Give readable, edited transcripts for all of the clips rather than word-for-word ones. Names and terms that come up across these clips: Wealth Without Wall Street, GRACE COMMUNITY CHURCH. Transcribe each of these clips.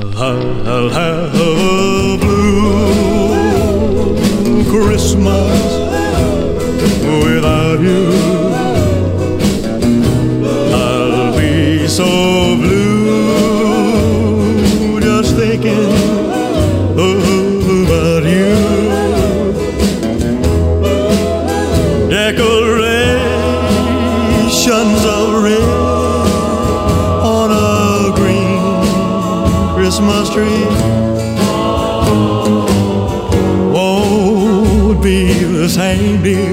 I'll have a blue Christmas without you. I'll be so blue just thinking about you. Decorations of red on a green Christmas tree won't be the same, dear,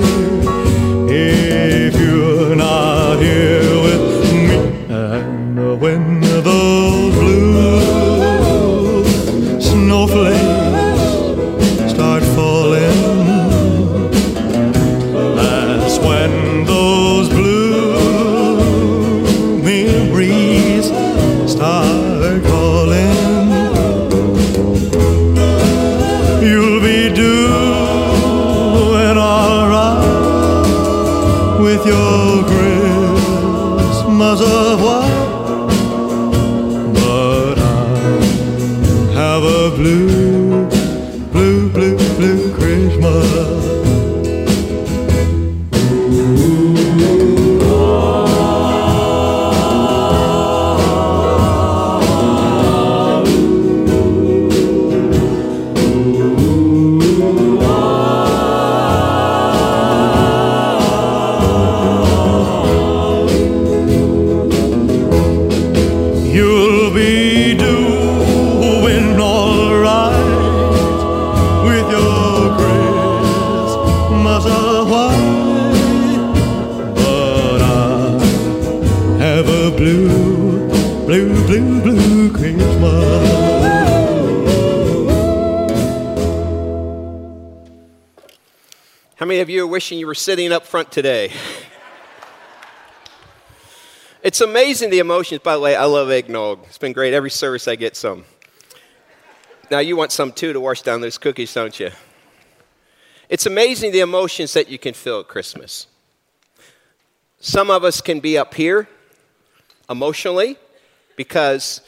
if you're not here with me. And when the blue snowflakes start falling, that's when those blue memories start calling. You'll be doing all right with your Christmas of white, but I have a blue, blue, blue, blue Christmas. You'll be doing all right with your Christmas of white, but I have a blue, blue, blue, blue Christmas. How many of you are wishing you were sitting up front today? It's amazing the emotions. By the way, I love eggnog. It's been great. Every service I get some. Now you want some too to wash down those cookies, don't you? It's amazing the emotions that you can feel at Christmas. Some of us can be up here emotionally because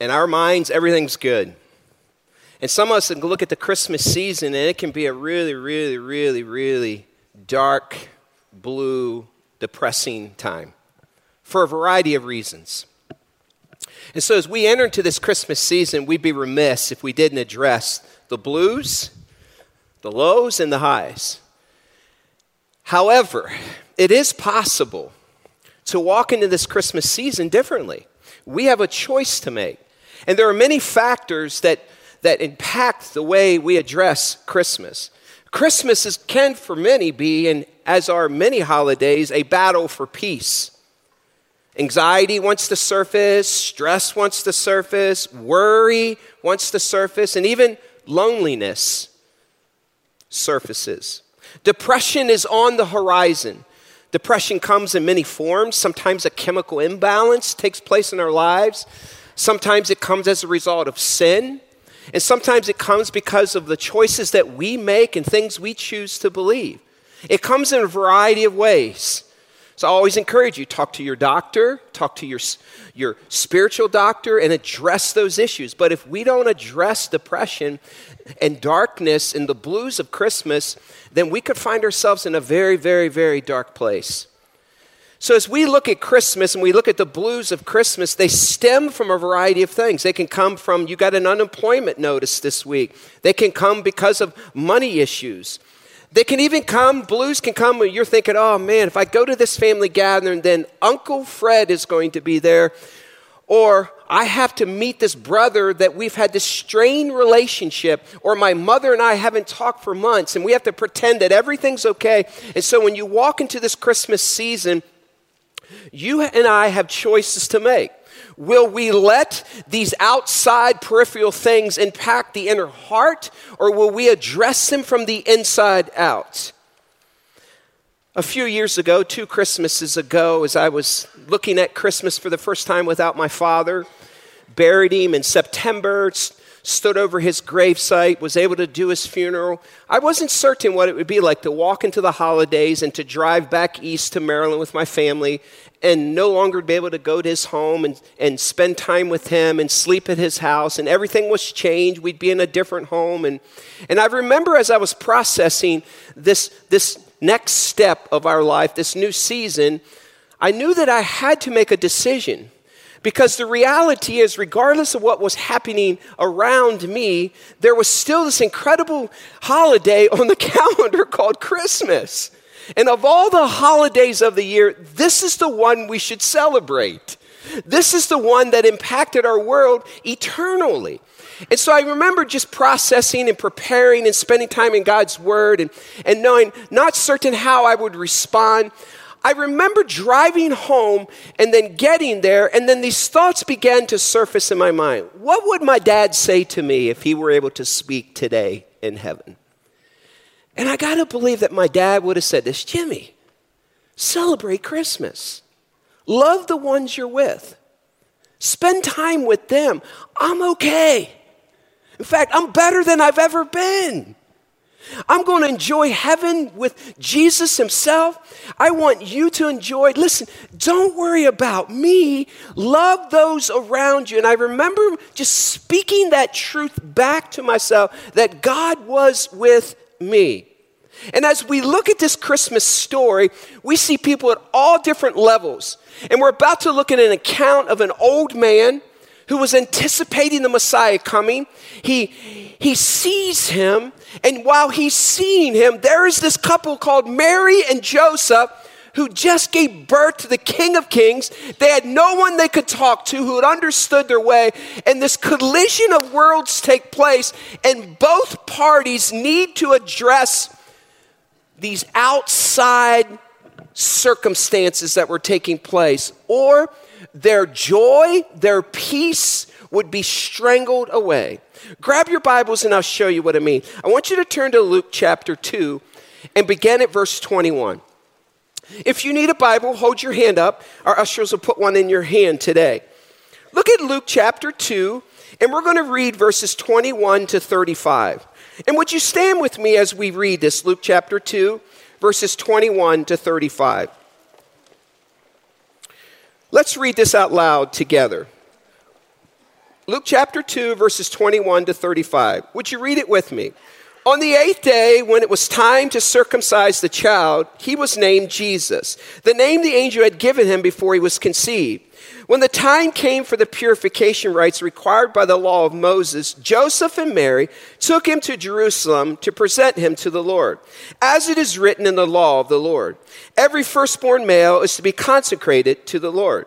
in our minds everything's good. And some of us can look at the Christmas season and it can be a really, really, really, really dark, blue, depressing time, for a variety of reasons. And so as we enter into this Christmas season, we'd be remiss if we didn't address the blues, the lows, and the highs. However, it is possible to walk into this Christmas season differently. We have a choice to make. And there are many factors that impact the way we address Christmas. Christmas can for many be, and as are many holidays, a battle for peace. Anxiety wants to surface, stress wants to surface, worry wants to surface, and even loneliness surfaces. Depression is on the horizon. Depression comes in many forms. Sometimes a chemical imbalance takes place in our lives. Sometimes it comes as a result of sin. And sometimes it comes because of the choices that we make and things we choose to believe. It comes in a variety of ways. So I always encourage you, talk to your doctor, talk to your spiritual doctor, and address those issues. But if we don't address depression and darkness and the blues of Christmas, then we could find ourselves in a very, very, very dark place. So as we look at Christmas and we look at the blues of Christmas, they stem from a variety of things. They can come from, you got an unemployment notice this week. They can come because of money issues. They can even come, blues can come when you're thinking, oh man, if I go to this family gathering, then Uncle Fred is going to be there. Or I have to meet this brother that we've had this strained relationship. Or my mother and I haven't talked for months and we have to pretend that everything's okay. And so when you walk into this Christmas season, you and I have choices to make. Will we let these outside peripheral things impact the inner heart, or will we address them from the inside out? A few years ago, 2 Christmases ago, as I was looking at Christmas for the first time without my father, buried him in September, stood over his gravesite, was able to do his funeral. I wasn't certain what it would be like to walk into the holidays and to drive back east to Maryland with my family and no longer be able to go to his home and spend time with him and sleep at his house, and everything was changed. We'd be in a different home. And I remember as I was processing this next step of our life, this new season, I knew that I had to make a decision, because the reality is, regardless of what was happening around me, there was still this incredible holiday on the calendar called Christmas. And of all the holidays of the year, this is the one we should celebrate. This is the one that impacted our world eternally. And so I remember just processing and preparing and spending time in God's Word and knowing, not certain how I would respond. I remember driving home and then getting there, and then these thoughts began to surface in my mind. What would my dad say to me if he were able to speak today in heaven? And I got to believe that my dad would have said this: Jimmy, celebrate Christmas. Love the ones you're with. Spend time with them. I'm okay. In fact, I'm better than I've ever been. I'm going to enjoy heaven with Jesus himself. I want you to enjoy. Listen, don't worry about me. Love those around you. And I remember just speaking that truth back to myself, that God was with me. And as we look at this Christmas story, we see people at all different levels. And we're about to look at an account of an old man who was anticipating the Messiah coming. He sees him, and while he's seeing him, there is this couple called Mary and Joseph who just gave birth to the King of Kings. They had no one they could talk to who had understood their way, and this collision of worlds take place, and both parties need to address these outside circumstances that were taking place, or their joy, their peace would be strangled away. Grab your Bibles and I'll show you what I mean. I want you to turn to Luke chapter 2 and begin at verse 21. If you need a Bible, hold your hand up. Our ushers will put one in your hand today. Look at Luke chapter 2, and we're going to read verses 21 to 35. And would you stand with me as we read this, Luke chapter 2, verses 21 to 35. Let's read this out loud together. Luke chapter 2, verses 21 to 35. Would you read it with me? On the eighth day, when it was time to circumcise the child, he was named Jesus, the name the angel had given him before he was conceived. When the time came for the purification rites required by the law of Moses, Joseph and Mary took him to Jerusalem to present him to the Lord, as it is written in the law of the Lord. Every firstborn male is to be consecrated to the Lord,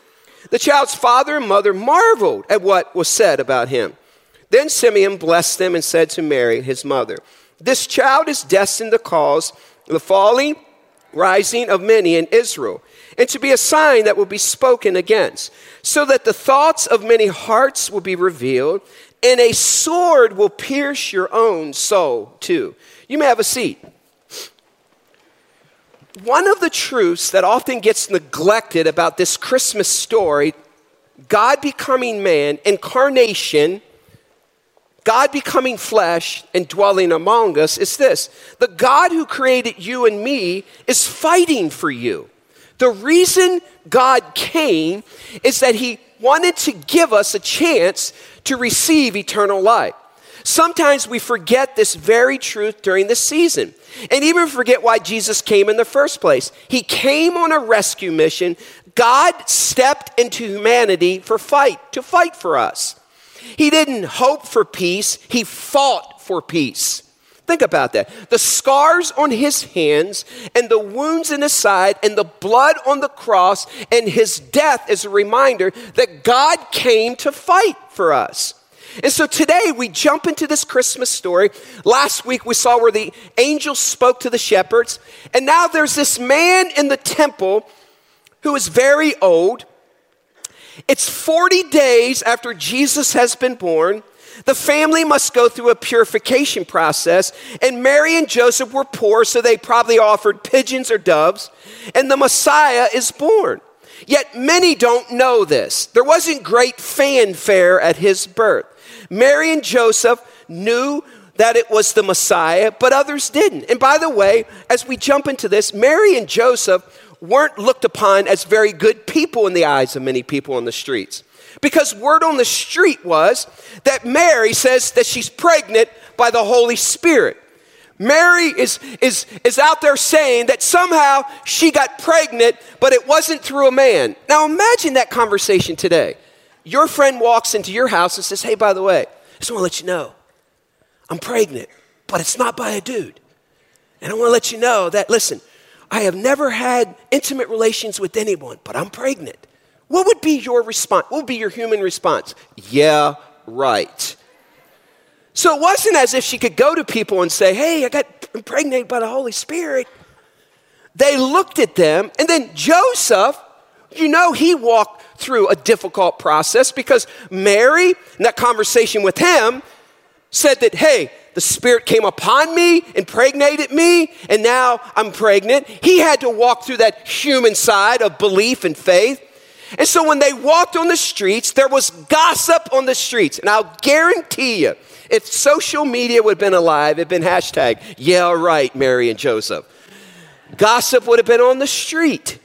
The child's father and mother marveled at what was said about him. Then Simeon blessed them and said to Mary, his mother, This child is destined to cause the falling, rising of many in Israel, and to be a sign that will be spoken against, so that the thoughts of many hearts will be revealed, and a sword will pierce your own soul too. You may have a seat. One of the truths that often gets neglected about this Christmas story, God becoming man, incarnation, God becoming flesh and dwelling among us, is this: the God who created you and me is fighting for you. The reason God came is that he wanted to give us a chance to receive eternal life. Sometimes we forget this very truth during this season, and even forget why Jesus came in the first place. He came on a rescue mission. God stepped into humanity to fight for us. He didn't hope for peace. He fought for peace. Think about that. The scars on his hands and the wounds in his side and the blood on the cross and his death is a reminder that God came to fight for us. And so today we jump into this Christmas story. Last week we saw where the angel spoke to the shepherds. And now there's this man in the temple who is very old. It's 40 days after Jesus has been born. The family must go through a purification process. And Mary and Joseph were poor, so they probably offered pigeons or doves. And the Messiah is born. Yet many don't know this. There wasn't great fanfare at his birth. Mary and Joseph knew that it was the Messiah, but others didn't. And by the way, as we jump into this, Mary and Joseph weren't looked upon as very good people in the eyes of many people on the streets. Because word on the street was that Mary says that she's pregnant by the Holy Spirit. Mary is out there saying that somehow she got pregnant, but it wasn't through a man. Now imagine that conversation today. Your friend walks into your house and says, hey, by the way, I just want to let you know, I'm pregnant, but it's not by a dude. And I want to let you know that, listen, I have never had intimate relations with anyone, but I'm pregnant. What would be your response? What would be your human response? Yeah, right. So it wasn't as if she could go to people and say, hey, I got impregnated by the Holy Spirit. They looked at them, and then Joseph, you know, he walked through a difficult process because Mary, in that conversation with him, said that, hey, the Spirit came upon me, impregnated me, and now I'm pregnant. He had to walk through that human side of belief and faith. And so when they walked on the streets, there was gossip on the streets. And I'll guarantee you, if social media would have been alive, it'd been hashtag, yeah, right, Mary and Joseph. Gossip would have been on the street.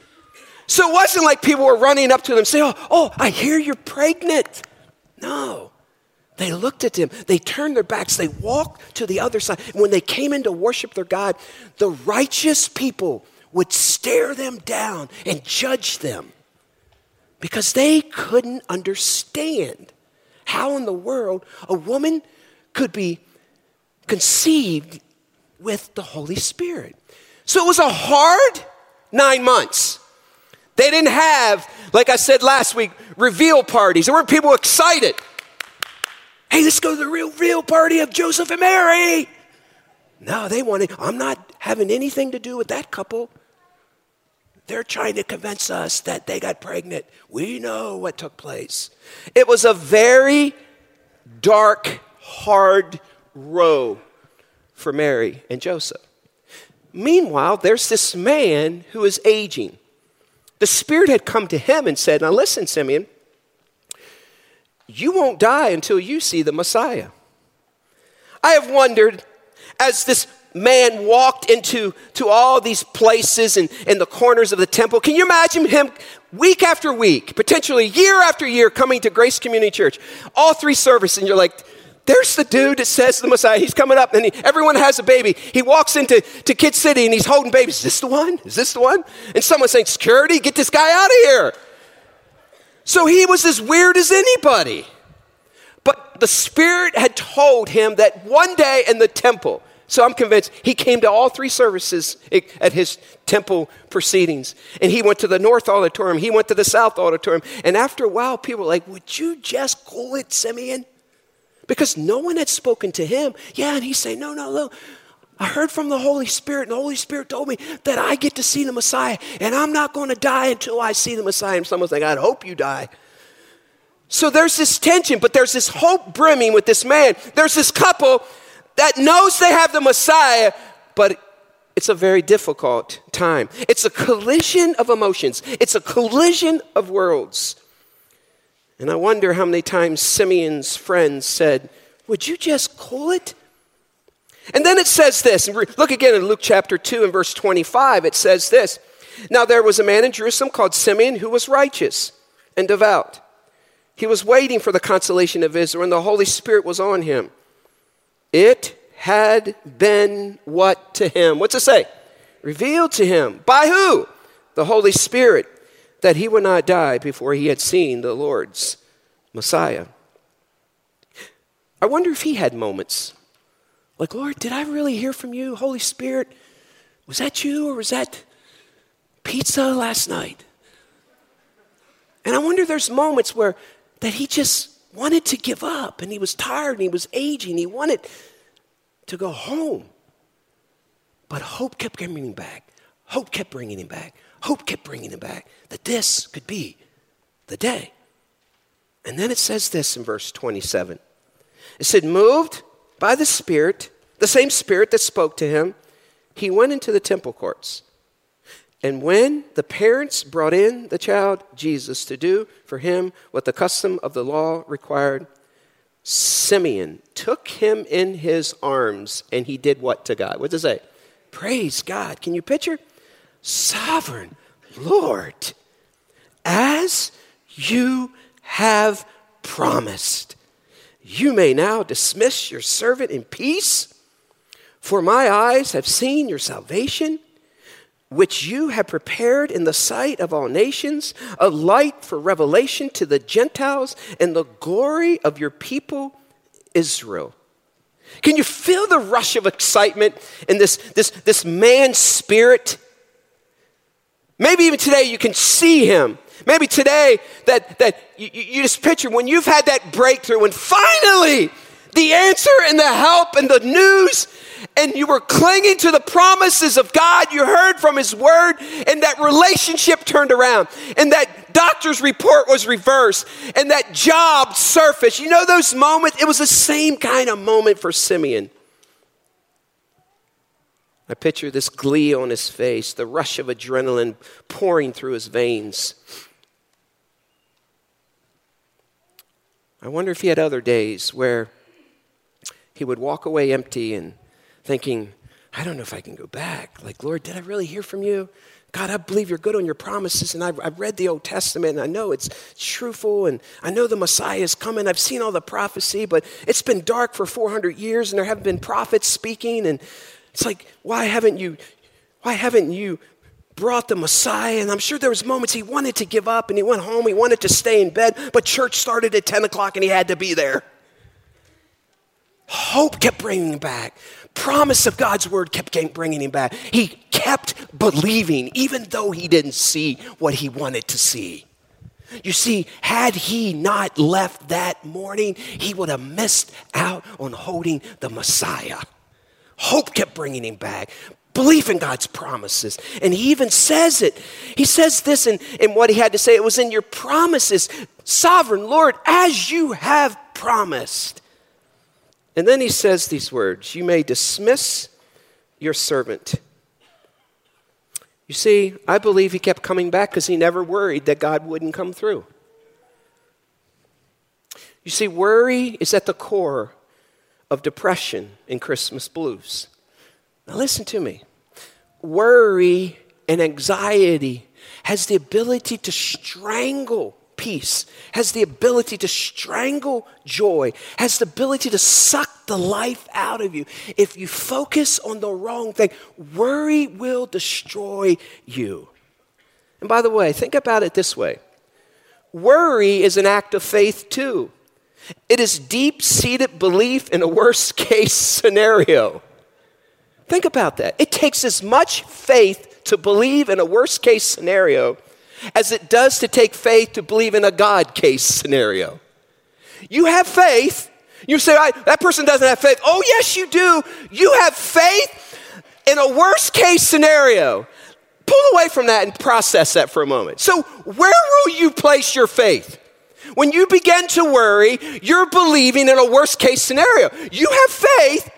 So it wasn't like people were running up to them and saying, oh, I hear you're pregnant. No. They looked at him. They turned their backs. They walked to the other side. And when they came in to worship their God, the righteous people would stare them down and judge them because they couldn't understand how in the world a woman could be conceived with the Holy Spirit. So it was a hard 9 months. They didn't have, like I said last week, reveal parties. There weren't people excited. Hey, let's go to the real party of Joseph and Mary. No, they wanted, I'm not having anything to do with that couple. They're trying to convince us that they got pregnant. We know what took place. It was a very dark, hard row for Mary and Joseph. Meanwhile, there's this man who is aging. The Spirit had come to him and said, now listen, Simeon, you won't die until you see the Messiah. I have wondered, as this man walked into all these places and the corners of the temple, can you imagine him week after week, potentially year after year, coming to Grace Community Church, all three services, and you're like, there's the dude that says the Messiah. He's coming up, and everyone has a baby. He walks into Kid City, and he's holding babies. Is this the one? Is this the one? And someone's saying, security, get this guy out of here. So he was as weird as anybody. But the Spirit had told him that one day in the temple, so I'm convinced he came to all three services at his temple proceedings. And he went to the north auditorium. He went to the south auditorium. And after a while, people were like, would you just cool it, Simeon? Because no one had spoken to him. Yeah, and he's saying, no. I heard from the Holy Spirit, and the Holy Spirit told me that I get to see the Messiah, and I'm not going to die until I see the Messiah. And someone's like, I hope you die. So there's this tension, but there's this hope brimming with this man. There's this couple that knows they have the Messiah, but it's a very difficult time. It's a collision of emotions. It's a collision of worlds. And I wonder how many times Simeon's friends said, would you just call it? And then it says this, and look again in Luke chapter 2 and verse 25, it says this. Now there was a man in Jerusalem called Simeon who was righteous and devout. He was waiting for the consolation of Israel, and the Holy Spirit was on him. It had been what to him? What's it say? Revealed to him. By who? The Holy Spirit. That he would not die before he had seen the Lord's Messiah. I wonder if he had moments Like, Lord, did I really hear from you? Holy Spirit, was that you or was that pizza last night? And I wonder there's moments where that he just wanted to give up and he was tired and he was aging. He wanted to go home. But hope kept bringing him back. Hope kept bringing him back. Hope kept bringing him back that this could be the day. And then it says this in verse 27. It said, moved by the Spirit, the same Spirit that spoke to him, he went into the temple courts. And when the parents brought in the child Jesus to do for him what the custom of the law required, Simeon took him in his arms, and he did what to God? What does it say? Praise God. Can you picture? Sovereign Lord, as you have promised, you may now dismiss your servant in peace, for my eyes have seen your salvation, which you have prepared in the sight of all nations, a light for revelation to the Gentiles and the glory of your people, Israel. Can you feel the rush of excitement in this man's spirit? Maybe even today you can see him. Maybe today that you just picture when you've had that breakthrough and finally the answer and the help and the news, and you were clinging to the promises of God, you heard from his word, and that relationship turned around, and that doctor's report was reversed, and that job surfaced. You know those moments? It was the same kind of moment for Simeon. I picture this glee on his face, the rush of adrenaline pouring through his veins. I wonder if he had other days where he would walk away empty and thinking, I don't know if I can go back. Like, Lord, did I really hear from you? God, I believe you're good on your promises, and I've read the Old Testament, and I know it's truthful, and I know the Messiah is coming. I've seen all the prophecy, but it's been dark for 400 years, and there haven't been prophets speaking, and it's like, why haven't you brought the Messiah? And I'm sure there was moments he wanted to give up, and he went home, he wanted to stay in bed, but church started at 10 o'clock, and he had to be there. Hope kept bringing him back. Promise of God's word kept bringing him back. He kept believing, even though he didn't see what he wanted to see. You see, had he not left that morning, he would have missed out on holding the Messiah. Hope kept bringing him back. Belief in God's promises. And he even says it. He says this in what he had to say. It was in your promises, sovereign Lord, as you have promised. And then he says these words, you may dismiss your servant. You see, I believe he kept coming back because he never worried that God wouldn't come through. You see, worry is at the core of depression and Christmas blues. Now listen to me. Worry and anxiety has the ability to strangle peace, has the ability to strangle joy, has the ability to suck the life out of you. If you focus on the wrong thing, worry will destroy you. And by the way, think about it this way. Worry is an act of faith too. It is deep-seated belief in a worst-case scenario. Think about that. It takes as much faith to believe in a worst-case scenario as it does to take faith to believe in a God case scenario. You have faith. You say, that person doesn't have faith. Oh, yes, you do. You have faith in a worst case scenario. Pull away from that and process that for a moment. So where will you place your faith? When you begin to worry, you're believing in a worst case scenario. You have faith.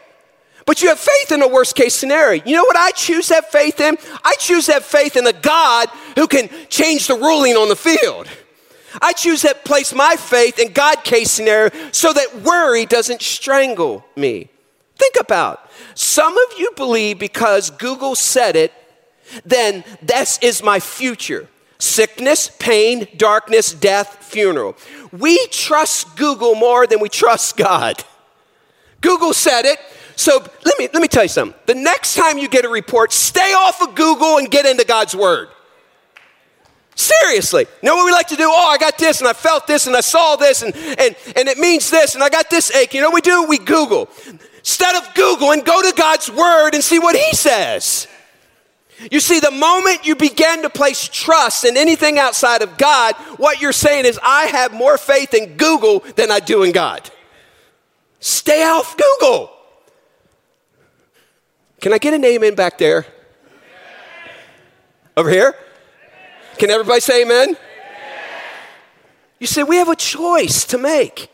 But you have faith in a worst case scenario. You know what I choose to have faith in? I choose to have faith in a God who can change the ruling on the field. I choose to place my faith in God case scenario so that worry doesn't strangle me. Think about it. Some of you believe because Google said it, then this is my future. Sickness, pain, darkness, death, funeral. We trust Google more than we trust God. Google said it. So let me tell you something. The next time you get a report, stay off of Google and get into God's word. Seriously. You know what we like to do? Oh, I got this, and I felt this, and I saw this, and it means this, and I got this ache. You know what we do? We Google. Instead of Google, and go to God's word and see what he says. You see, the moment you begin to place trust in anything outside of God, what you're saying is, I have more faith in Google than I do in God. Stay off Google. Can I get an amen back there? Over here? Can everybody say amen? You see, we have a choice to make.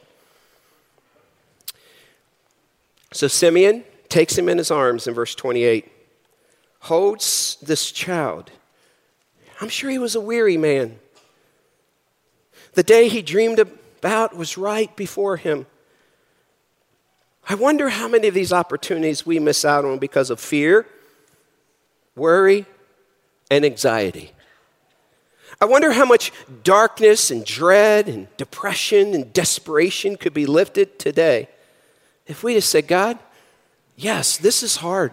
So Simeon takes him in his arms in verse 28. Holds this child. I'm sure he was a weary man. The day he dreamed about was right before him. I wonder how many of these opportunities we miss out on because of fear, worry, and anxiety. I wonder how much darkness and dread and depression and desperation could be lifted today if we just said, God, yes, this is hard.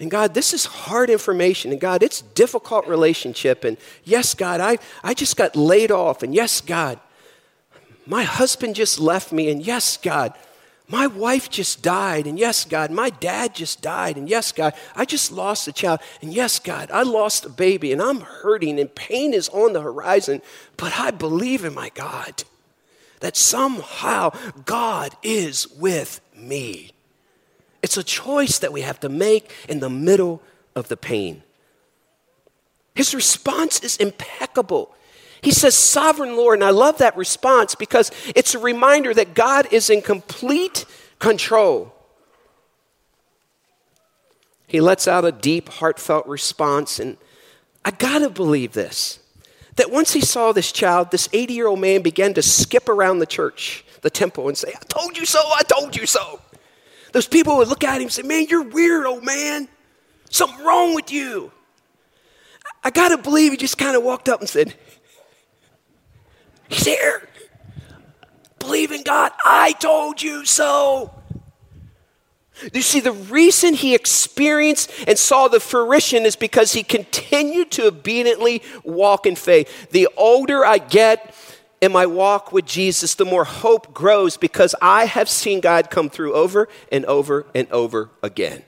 And God, this is hard information. And God, it's difficult relationship. And yes, God, I just got laid off. And yes, God, my husband just left me. And yes, God, my wife just died. And yes, God, my dad just died. And yes, God, I just lost a child. And yes, God, I lost a baby. And I'm hurting. And pain is on the horizon. But I believe in my God that somehow God is with me. It's a choice that we have to make in the middle of the pain. His response is impeccable. He says, Sovereign Lord, and I love that response because it's a reminder that God is in complete control. He lets out a deep, heartfelt response, and I gotta believe this, that once he saw this child, this 80-year-old man began to skip around the church, the temple, and say, I told you so, I told you so. Those people would look at him and say, man, you're weird, old man. Something wrong with you. I got to believe he just kind of walked up and said, he's here. Believe in God. I told you so. You see, the reason he experienced and saw the fruition is because he continued to obediently walk in faith. The older I get, in my walk with Jesus, the more hope grows because I have seen God come through over and over and over again.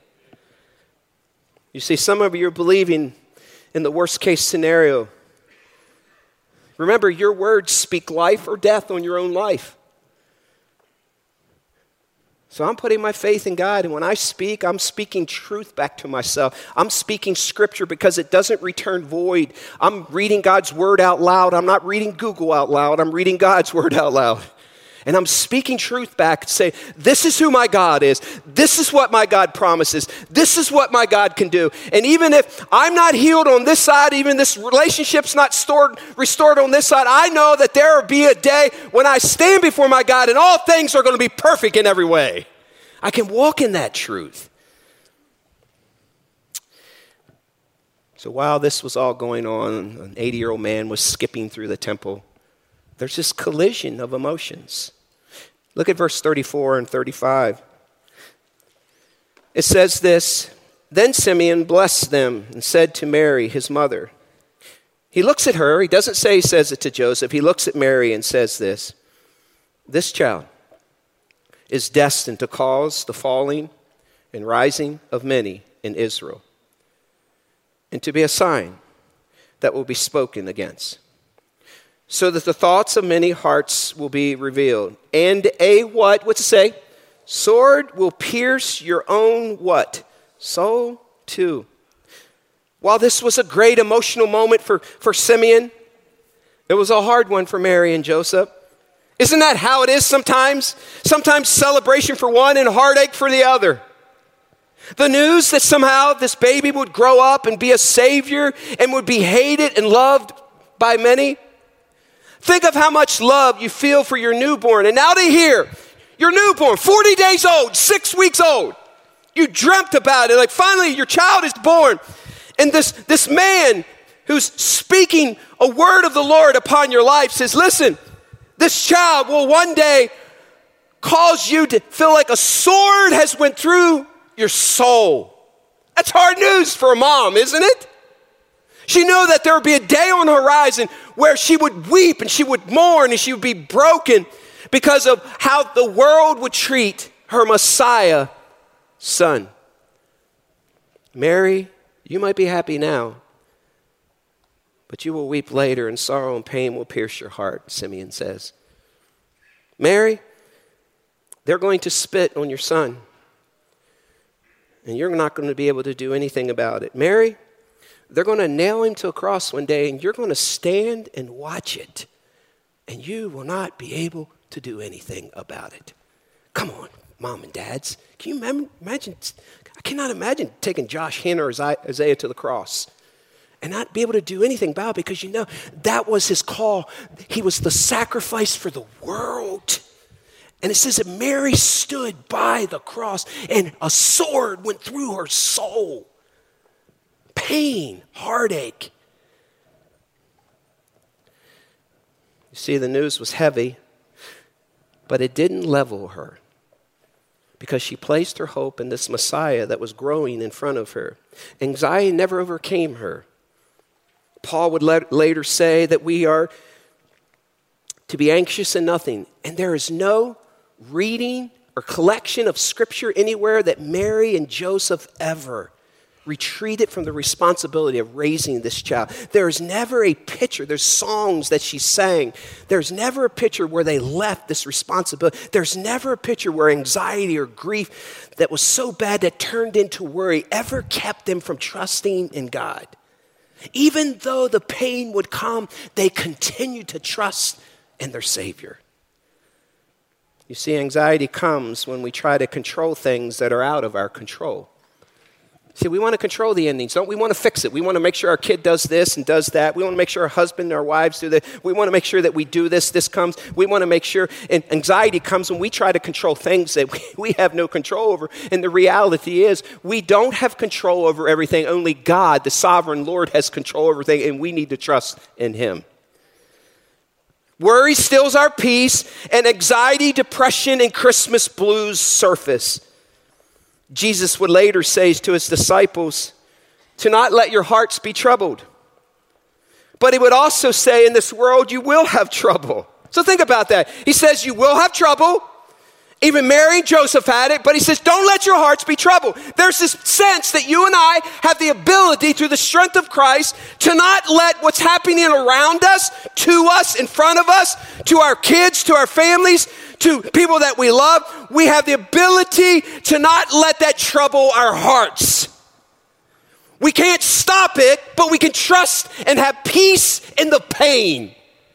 You see, some of you are believing in the worst case scenario. Remember, your words speak life or death on your own life. So I'm putting my faith in God, and when I speak, I'm speaking truth back to myself. I'm speaking scripture because it doesn't return void. I'm reading God's word out loud. I'm not reading Google out loud. I'm reading God's word out loud. And I'm speaking truth back to say, this is who my God is. This is what my God promises. This is what my God can do. And even if I'm not healed on this side, even this relationship's not restored on this side, I know that there will be a day when I stand before my God and all things are going to be perfect in every way. I can walk in that truth. So while this was all going on, an 80-year-old man was skipping through the temple. There's this collision of emotions. Look at verse 34 and 35. It says this, then Simeon blessed them and said to Mary, his mother. He looks at her. He doesn't say he says it to Joseph. He looks at Mary and says this. This child is destined to cause the falling and rising of many in Israel and to be a sign that will be spoken against, so that the thoughts of many hearts will be revealed. And a what? What's it say? Sword will pierce your own what? Soul too. While this was a great emotional moment for Simeon, it was a hard one for Mary and Joseph. Isn't that how it is sometimes? Sometimes celebration for one and heartache for the other. The news that somehow this baby would grow up and be a savior and would be hated and loved by many. Think of how much love you feel for your newborn. And now to hear, your newborn, 40 days old, 6 weeks old. You dreamt about it. Like finally your child is born. And this man who's speaking a word of the Lord upon your life says, listen, this child will one day cause you to feel like a sword has went through your soul. That's hard news for a mom, isn't it? She knew that there would be a day on the horizon where she would weep and she would mourn and she would be broken because of how the world would treat her Messiah son, Mary, you might be happy now, but you will weep later, and sorrow and pain will pierce your heart, Simeon says. Mary, they're going to spit on your son, and you're not going to be able to do anything about it. Mary, they're going to nail him to a cross one day, and you're going to stand and watch it, and you will not be able to do anything about it. Come on, mom and dads. Can you imagine? I cannot imagine taking Josh Hinn or Isaiah to the cross and not be able to do anything about it, because you know that was his call. He was the sacrifice for the world. And it says that Mary stood by the cross and a sword went through her soul. Pain, heartache. You see, the news was heavy, but it didn't level her, because she placed her hope in this Messiah that was growing in front of her. Anxiety never overcame her. Paul would later say that we are to be anxious in nothing. And there is no reading or collection of scripture anywhere that Mary and Joseph ever retreated from the responsibility of raising this child. There is never a picture. There's songs that she sang. There's never a picture where they left this responsibility. There's never a picture where anxiety or grief that was so bad that turned into worry ever kept them from trusting in God. Even though the pain would come, they continued to trust in their Savior. You see, anxiety comes when we try to control things that are out of our control. See, we want to control the endings. Don't we want to fix it? We want to make sure our kid does this and does that. We want to make sure our husband and our wives do that. We want to make sure that we do this. This comes. We want to make sure. And anxiety comes when we try to control things that we have no control over. And the reality is we don't have control over everything. Only God, the sovereign Lord, has control over everything, and we need to trust in him. Worry steals our peace, and anxiety, depression, and Christmas blues surface. Jesus would later say to his disciples to not let your hearts be troubled. But he would also say, in this world, you will have trouble. So think about that. He says, you will have trouble. Even Mary and Joseph had it, but he says, don't let your hearts be troubled. There's this sense that you and I have the ability through the strength of Christ to not let what's happening around us, to us, in front of us, to our kids, to our families, to people that we love. We have the ability to not let that trouble our hearts. We can't stop it, but we can trust and have peace in the pain.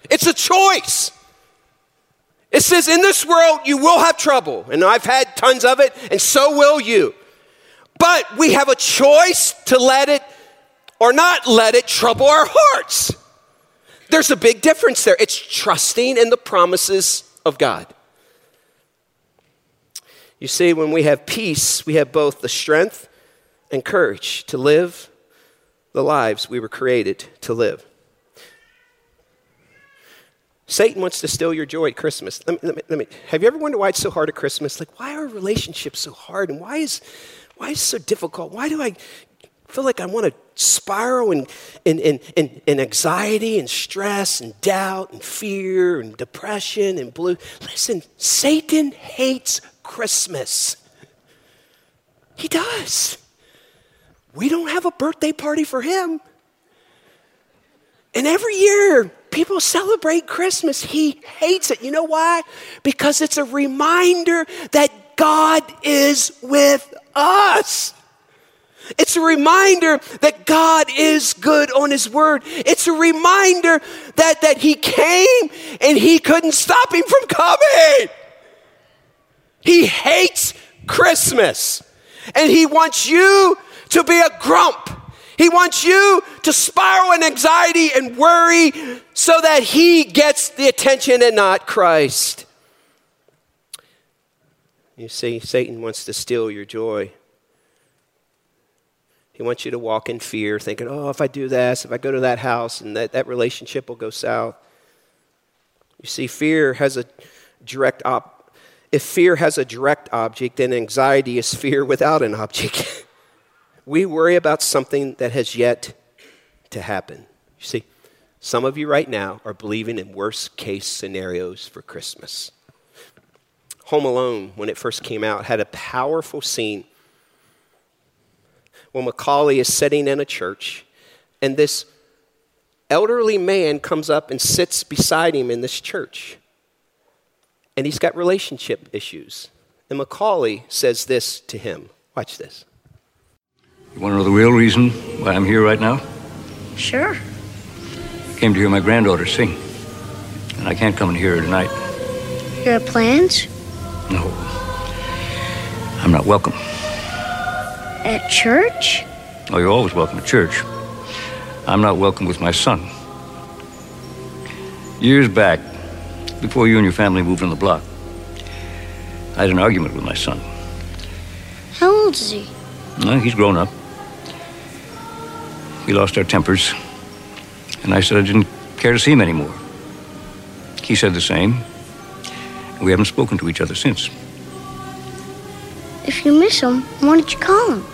It's a choice. It says, in this world, you will have trouble. And I've had tons of it, and so will you. But we have a choice to let it or not let it trouble our hearts. There's a big difference there. It's trusting in the promises of God. You see, when we have peace, we have both the strength and courage to live the lives we were created to live. Satan wants to steal your joy at Christmas. Let me. Have you ever wondered why it's so hard at Christmas? Like, why are relationships so hard? And why is it so difficult? Why do I feel like I want to spiral in anxiety and stress and doubt and fear and depression and blue? Listen, Satan hates Christmas. He does. We don't have a birthday party for him. And every year, people celebrate Christmas. He hates it. You know why? Because it's a reminder that God is with us. It's a reminder that God is good on his word. It's a reminder that he came and he couldn't stop him from coming. He hates Christmas. And he wants you to be a grump. He wants you to spiral in anxiety and worry so that he gets the attention and not Christ. You see, Satan wants to steal your joy. He wants you to walk in fear, thinking, oh, if I do this, if I go to that house, and that relationship will go south. You see, fear has a direct if fear has a direct object, then anxiety is fear without an object. We worry about something that has yet to happen. You see, some of you right now are believing in worst case scenarios for Christmas. Home Alone, when it first came out, had a powerful scene when Macaulay is sitting in a church, and this elderly man comes up and sits beside him in this church. And he's got relationship issues. And Macaulay says this to him. Watch this. You want to know the real reason why I'm here right now? Sure. I came to hear my granddaughter sing. And I can't come and hear her tonight. You have plans? No. I'm not welcome. At church? Oh, you're always welcome at church. I'm not welcome with my son. Years back, before you and your family moved on the block, I had an argument with my son. How old is he? No, he's grown up. We lost our tempers, and I said I didn't care to see him anymore. He said the same, and we haven't spoken to each other since. If you miss him, why don't you call him?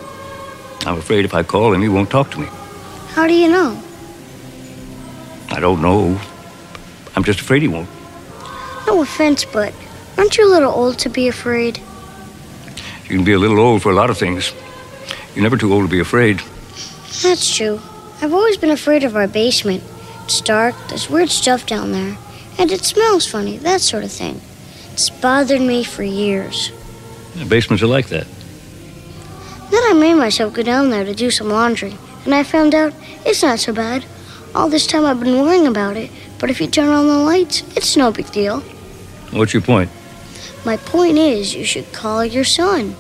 I'm afraid if I call him, he won't talk to me. How do you know? I don't know. I'm just afraid he won't. No offense, but aren't you a little old to be afraid? You can be a little old for a lot of things. You're never too old to be afraid. That's true. I've always been afraid of our basement. It's dark, there's weird stuff down there, and it smells funny, that sort of thing. It's bothered me for years. Yeah, basements are like that. Then I made myself go down there to do some laundry, and I found out it's not so bad. All this time I've been worrying about it, but if you turn on the lights, it's no big deal. What's your point? My point is you should call your son.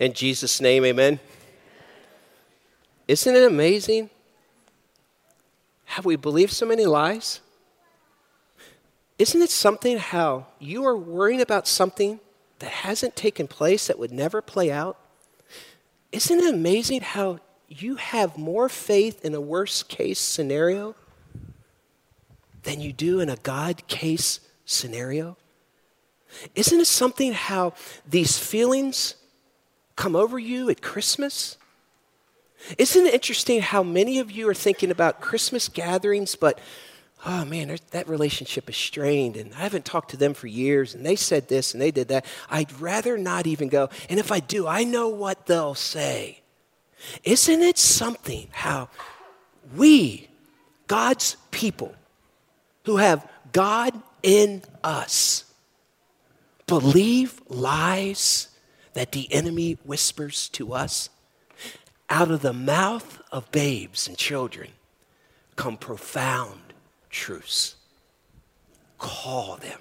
In Jesus' name, amen. Isn't it amazing? Have we believed so many lies? Isn't it something how you are worrying about something that hasn't taken place, that would never play out? Isn't it amazing how you have more faith in a worst case scenario than you do in a God case scenario? Isn't it something how these feelings come over you at Christmas? Isn't it interesting how many of you are thinking about Christmas gatherings, but oh man, that relationship is strained, and I haven't talked to them for years, and they said this and they did that. I'd rather not even go, and if I do, I know what they'll say. Isn't it something how we, God's people, who have God in us, believe lies that the enemy whispers to us? Out of the mouth of babes and children come profound truths. Call them.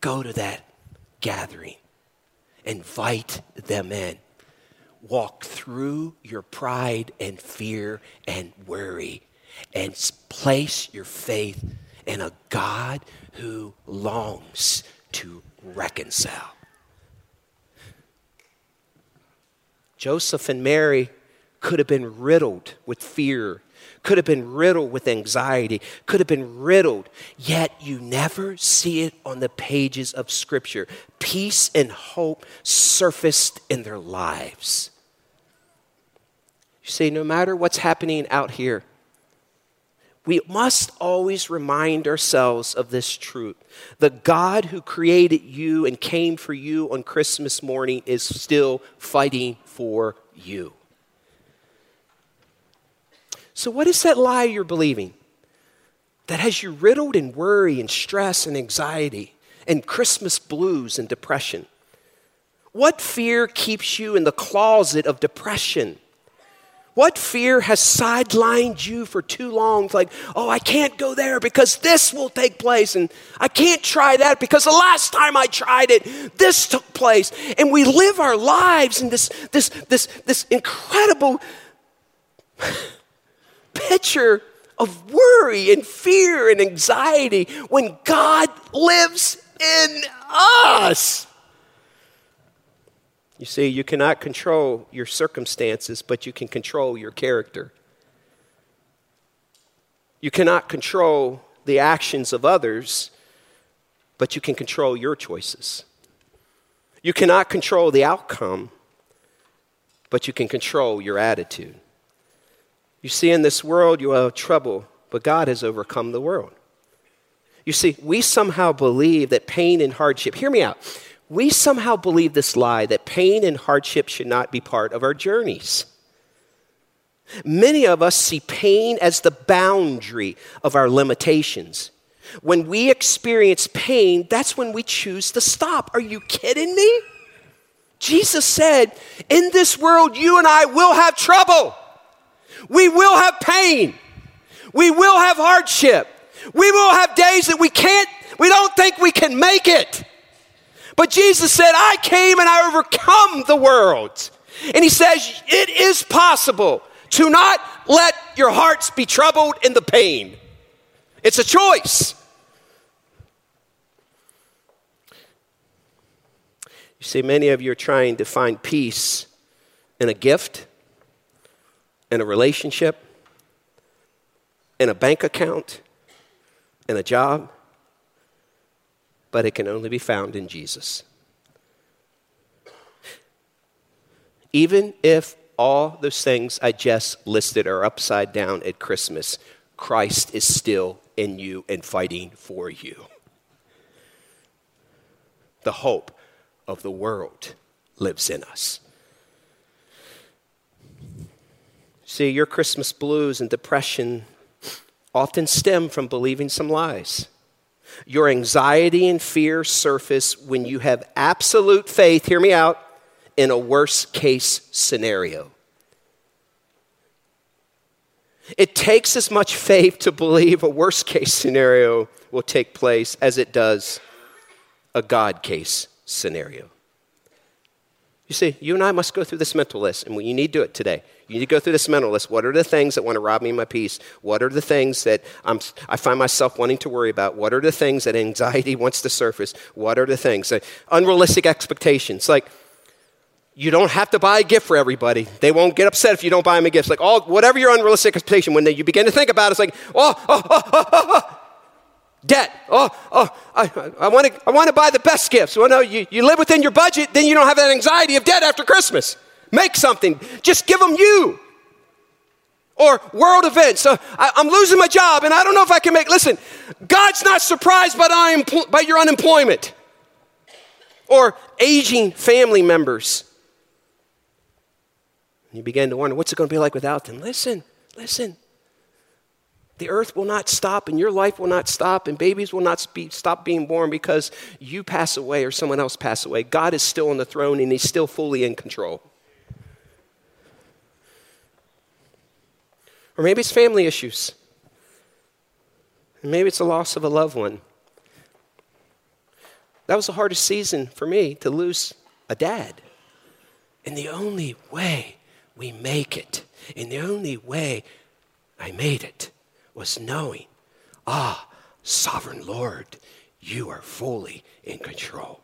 Go to that gathering. Invite them in. Walk through your pride and fear and worry and place your faith in a God who longs to reconcile. Joseph and Mary could have been riddled with fear, could have been riddled with anxiety, could have been riddled, yet you never see it on the pages of Scripture. Peace and hope surfaced in their lives. You see, no matter what's happening out here, we must always remind ourselves of this truth. The God who created you and came for you on Christmas morning is still fighting for you. So what is that lie you're believing that has you riddled in worry and stress and anxiety and Christmas blues and depression? What fear keeps you in the closet of depression? What fear has sidelined you for too long? It's like, oh, I can't go there because this will take place, and I can't try that because the last time I tried it, this took place. And we live our lives in this incredible picture of worry and fear and anxiety when God lives in us. You see, you cannot control your circumstances, but you can control your character. You cannot control the actions of others, but you can control your choices. You cannot control the outcome, but you can control your attitude. You see, in this world you have trouble, but God has overcome the world. You see, we somehow believe that pain and hardship, hear me out. we somehow believe this lie that pain and hardship should not be part of our journeys. Many of us see pain as the boundary of our limitations. When we experience pain, that's when we choose to stop. Are you kidding me? Jesus said, in this world, you and I will have trouble. We will have pain. We will have hardship. We will have days that we don't think we can make it. But Jesus said, I came and I overcome the world. And he says, it is possible to not let your hearts be troubled in the pain. It's a choice. You see, many of you are trying to find peace in a gift, in a relationship, in a bank account, in a job, but it can only be found in Jesus. Even if all those things I just listed are upside down at Christmas, Christ is still in you and fighting for you. The hope of the world lives in us. See, your Christmas blues and depression often stem from believing some lies. Your anxiety and fear surface when you have absolute faith, hear me out, in a worst case scenario. It takes as much faith to believe a worst case scenario will take place as it does a God case scenario. You see, you and I must go through this mental list, and you need to do it today. You need to go through this mental list. What are the things that want to rob me of my peace? What are the things that I find myself wanting to worry about? What are the things that anxiety wants to surface? What are the things? Unrealistic expectations. Like, you don't have to buy a gift for everybody. They won't get upset if you don't buy them a gift. Like, whatever your unrealistic expectation, when you begin to think about it, it's like, debt. I want to buy the best gifts. Well, no, you live within your budget, then you don't have that anxiety of debt after Christmas. Make something. Just give them you. Or world events. So I'm losing my job, and I don't know if I can make. Listen, God's not surprised by your unemployment. Or aging family members. And you begin to wonder, what's it going to be like without them? Listen. The earth will not stop, and your life will not stop, and babies will not stop being born because you pass away or someone else pass away. God is still on the throne, and he's still fully in control. Or maybe it's family issues. And maybe it's the loss of a loved one. That was the hardest season for me, to lose a dad. And the only way we make it, and the only way I made it, was knowing, sovereign Lord, you are fully in control.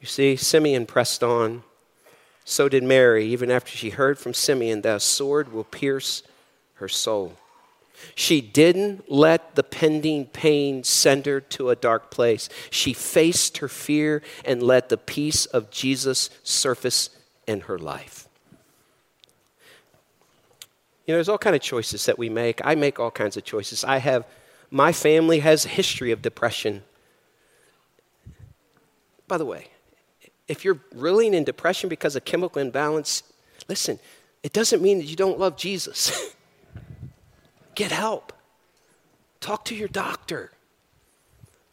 You see, Simeon pressed on. So did Mary, even after she heard from Simeon that a sword will pierce her soul. She didn't let the pending pain send her to a dark place. She faced her fear and let the peace of Jesus surface in her life. You know, there's all kinds of choices that we make. I make all kinds of choices. My family has a history of depression. By the way, if you're reeling in depression because of chemical imbalance, listen, it doesn't mean that you don't love Jesus. Get help. Talk to your doctor.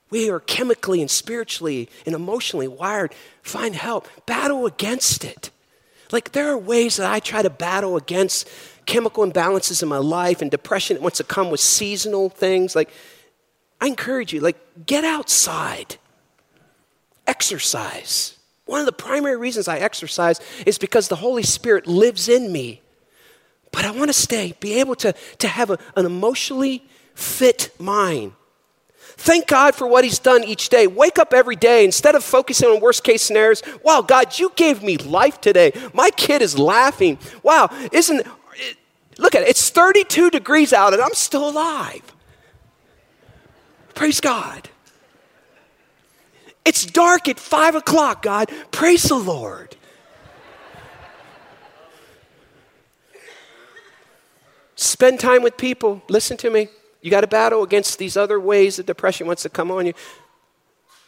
We are chemically and spiritually and emotionally wired. Find help. Battle against it. Like, there are ways that I try to battle against chemical imbalances in my life and depression that wants to come with seasonal things. Like, I encourage you, like, get outside. Exercise. One of the primary reasons I exercise is because the Holy Spirit lives in me. But I want to be able to have an emotionally fit mind. Thank God for what he's done each day. Wake up every day. Instead of focusing on worst case scenarios, wow, God, you gave me life today. My kid is laughing. Wow, look at it. It's 32 degrees out and I'm still alive. Praise God. It's dark at 5 o'clock, God. Praise the Lord. Spend time with people. Listen to me. You got to battle against these other ways that depression wants to come on you.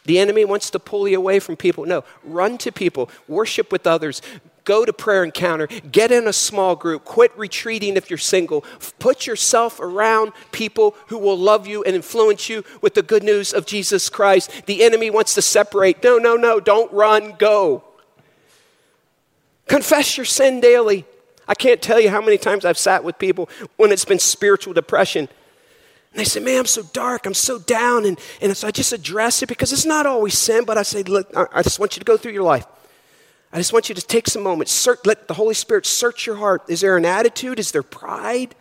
The enemy wants to pull you away from people. No, run to people, worship with others, go to prayer encounter, get in a small group, quit retreating if you're single. Put yourself around people who will love you and influence you with the good news of Jesus Christ. The enemy wants to separate. No, don't run, go. Confess your sin daily. I can't tell you how many times I've sat with people when it's been spiritual depression. And they say, man, I'm so dark, I'm so down. And so I just address it because it's not always sin, but I say, look, I just want you to go through your life. I just want you to take some moments. Let the Holy Spirit search your heart. Is there an attitude? Is there pride?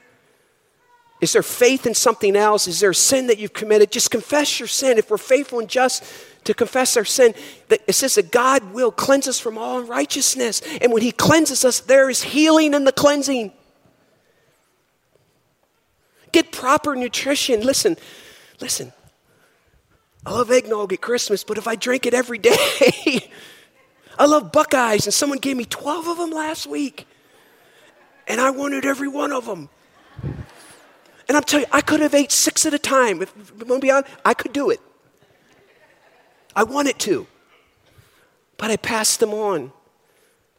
Is there faith in something else? Is there a sin that you've committed? Just confess your sin. If we're faithful and just to confess our sin, it says that God will cleanse us from all unrighteousness. And when he cleanses us, there is healing in the cleansing. Get proper nutrition. Listen. I love eggnog at Christmas, but if I drink it every day... I love Buckeyes, and someone gave me 12 of them last week, and I wanted every one of them. And I'm telling you, I could have ate 6 at a time. If I'm going to be honest, I could do it. I wanted to, but I passed them on.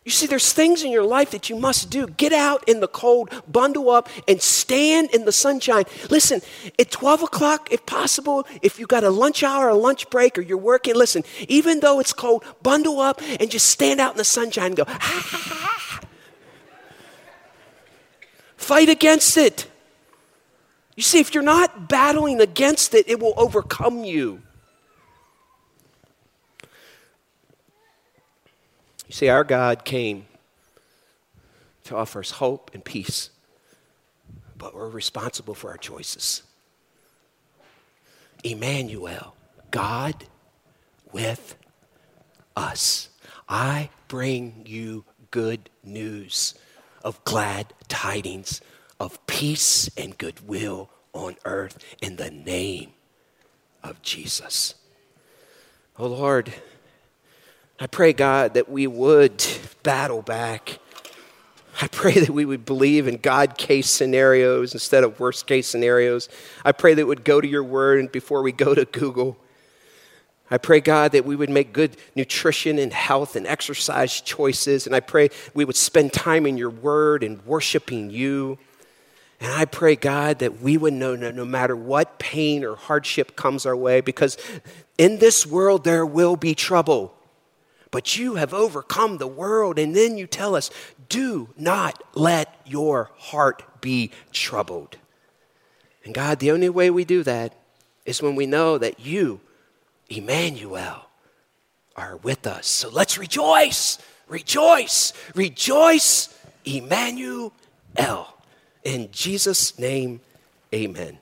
You see, there's things in your life that you must do. Get out in the cold, bundle up, and stand in the sunshine. Listen, at 12 o'clock, if possible, if you've got a lunch hour, a lunch break, or you're working, listen, even though it's cold, bundle up and just stand out in the sunshine and go, Fight against it. You see, if you're not battling against it, it will overcome you. You see, our God came to offer us hope and peace, but we're responsible for our choices. Emmanuel, God with us. I bring you good news of glad tidings of peace and goodwill on earth in the name of Jesus. Oh, Lord, I pray, God, that we would battle back. I pray that we would believe in God case scenarios instead of worst case scenarios. I pray that we would go to your word and before we go to Google. I pray, God, that we would make good nutrition and health and exercise choices. And I pray we would spend time in your word and worshiping you. And I pray, God, that we would know that no matter what pain or hardship comes our way, because in this world there will be trouble. But you have overcome the world. And then you tell us, do not let your heart be troubled. And God, the only way we do that is when we know that you, Emmanuel, are with us. So let's rejoice, rejoice, rejoice, Emmanuel. In Jesus' name, amen.